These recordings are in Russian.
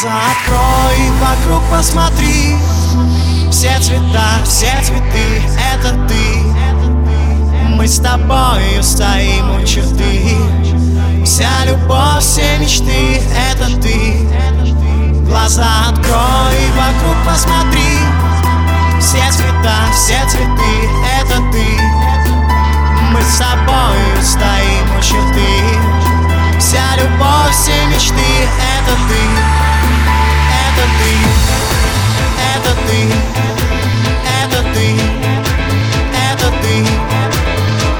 Открой, вокруг посмотри, все цвета, все цветы, это ты. Мы с тобою стоим у черты. Вся любовь, все мечты, это ты. Глаза открой, вокруг посмотри, все цвета, все цветы, это ты. Мы с тобою стоим у черты. Вся любовь, все мечты, это ты. Это ты, это ты, это ты, это ты,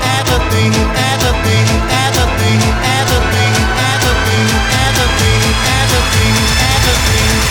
это ты, это ты, это ты, это ты, это ты, это ты, это ты, это ты, это ты.